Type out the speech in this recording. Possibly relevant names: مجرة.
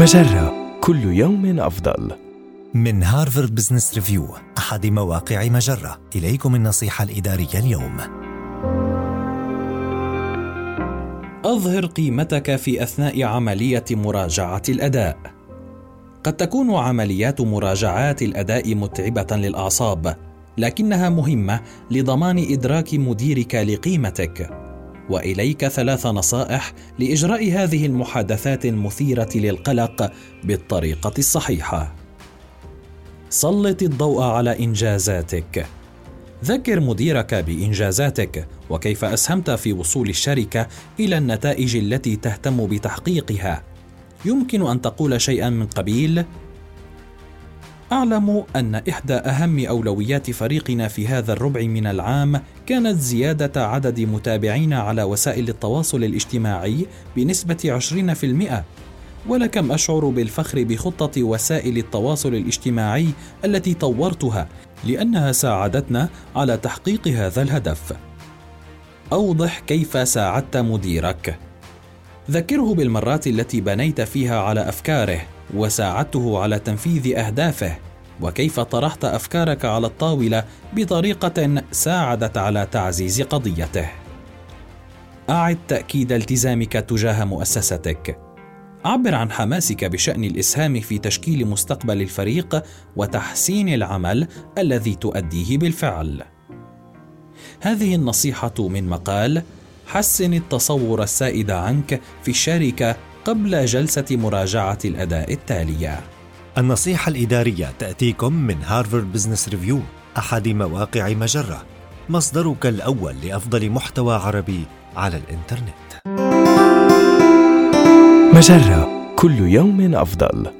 مجرة، كل يوم أفضل. من هارفارد بزنس ريفيو، أحد مواقع مجرة، إليكم النصيحة الإدارية اليوم. أظهر قيمتك في أثناء عملية مراجعة الأداء. قد تكون عمليات مراجعات الأداء متعبة للأعصاب، لكنها مهمة لضمان إدراك مديرك لقيمتك. وإليك 3 نصائح لإجراء هذه المحادثات المثيرة للقلق بالطريقة الصحيحة. سلط الضوء على إنجازاتك. ذكر مديرك بإنجازاتك وكيف أسهمت في وصول الشركة إلى النتائج التي تهتم بتحقيقها. يمكن أن تقول شيئا من قبيل: أعلم أن إحدى أهم أولويات فريقنا في هذا الربع من العام كانت زيادة عدد متابعين على وسائل التواصل الاجتماعي بنسبة 20%، ولكم أشعر بالفخر بخطة وسائل التواصل الاجتماعي التي طورتها لأنها ساعدتنا على تحقيق هذا الهدف. أوضح كيف ساعدت مديرك. ذكره بالمرات التي بنيت فيها على أفكاره وساعدته على تنفيذ أهدافه، وكيف طرحت أفكارك على الطاولة بطريقة ساعدت على تعزيز قضيته. أعد تأكيد التزامك تجاه مؤسستك. عبر عن حماسك بشأن الإسهام في تشكيل مستقبل الفريق وتحسين العمل الذي تؤديه بالفعل. هذه النصيحة من مقال حسن التصور السائد عنك في الشركة قبل جلسة مراجعة الأداء التالية. النصيحة الإدارية تأتيكم من هارفارد بزنس ريفيو، أحد مواقع مجرة، مصدرك الأول لأفضل محتوى عربي على الإنترنت. مجرة، كل يوم أفضل.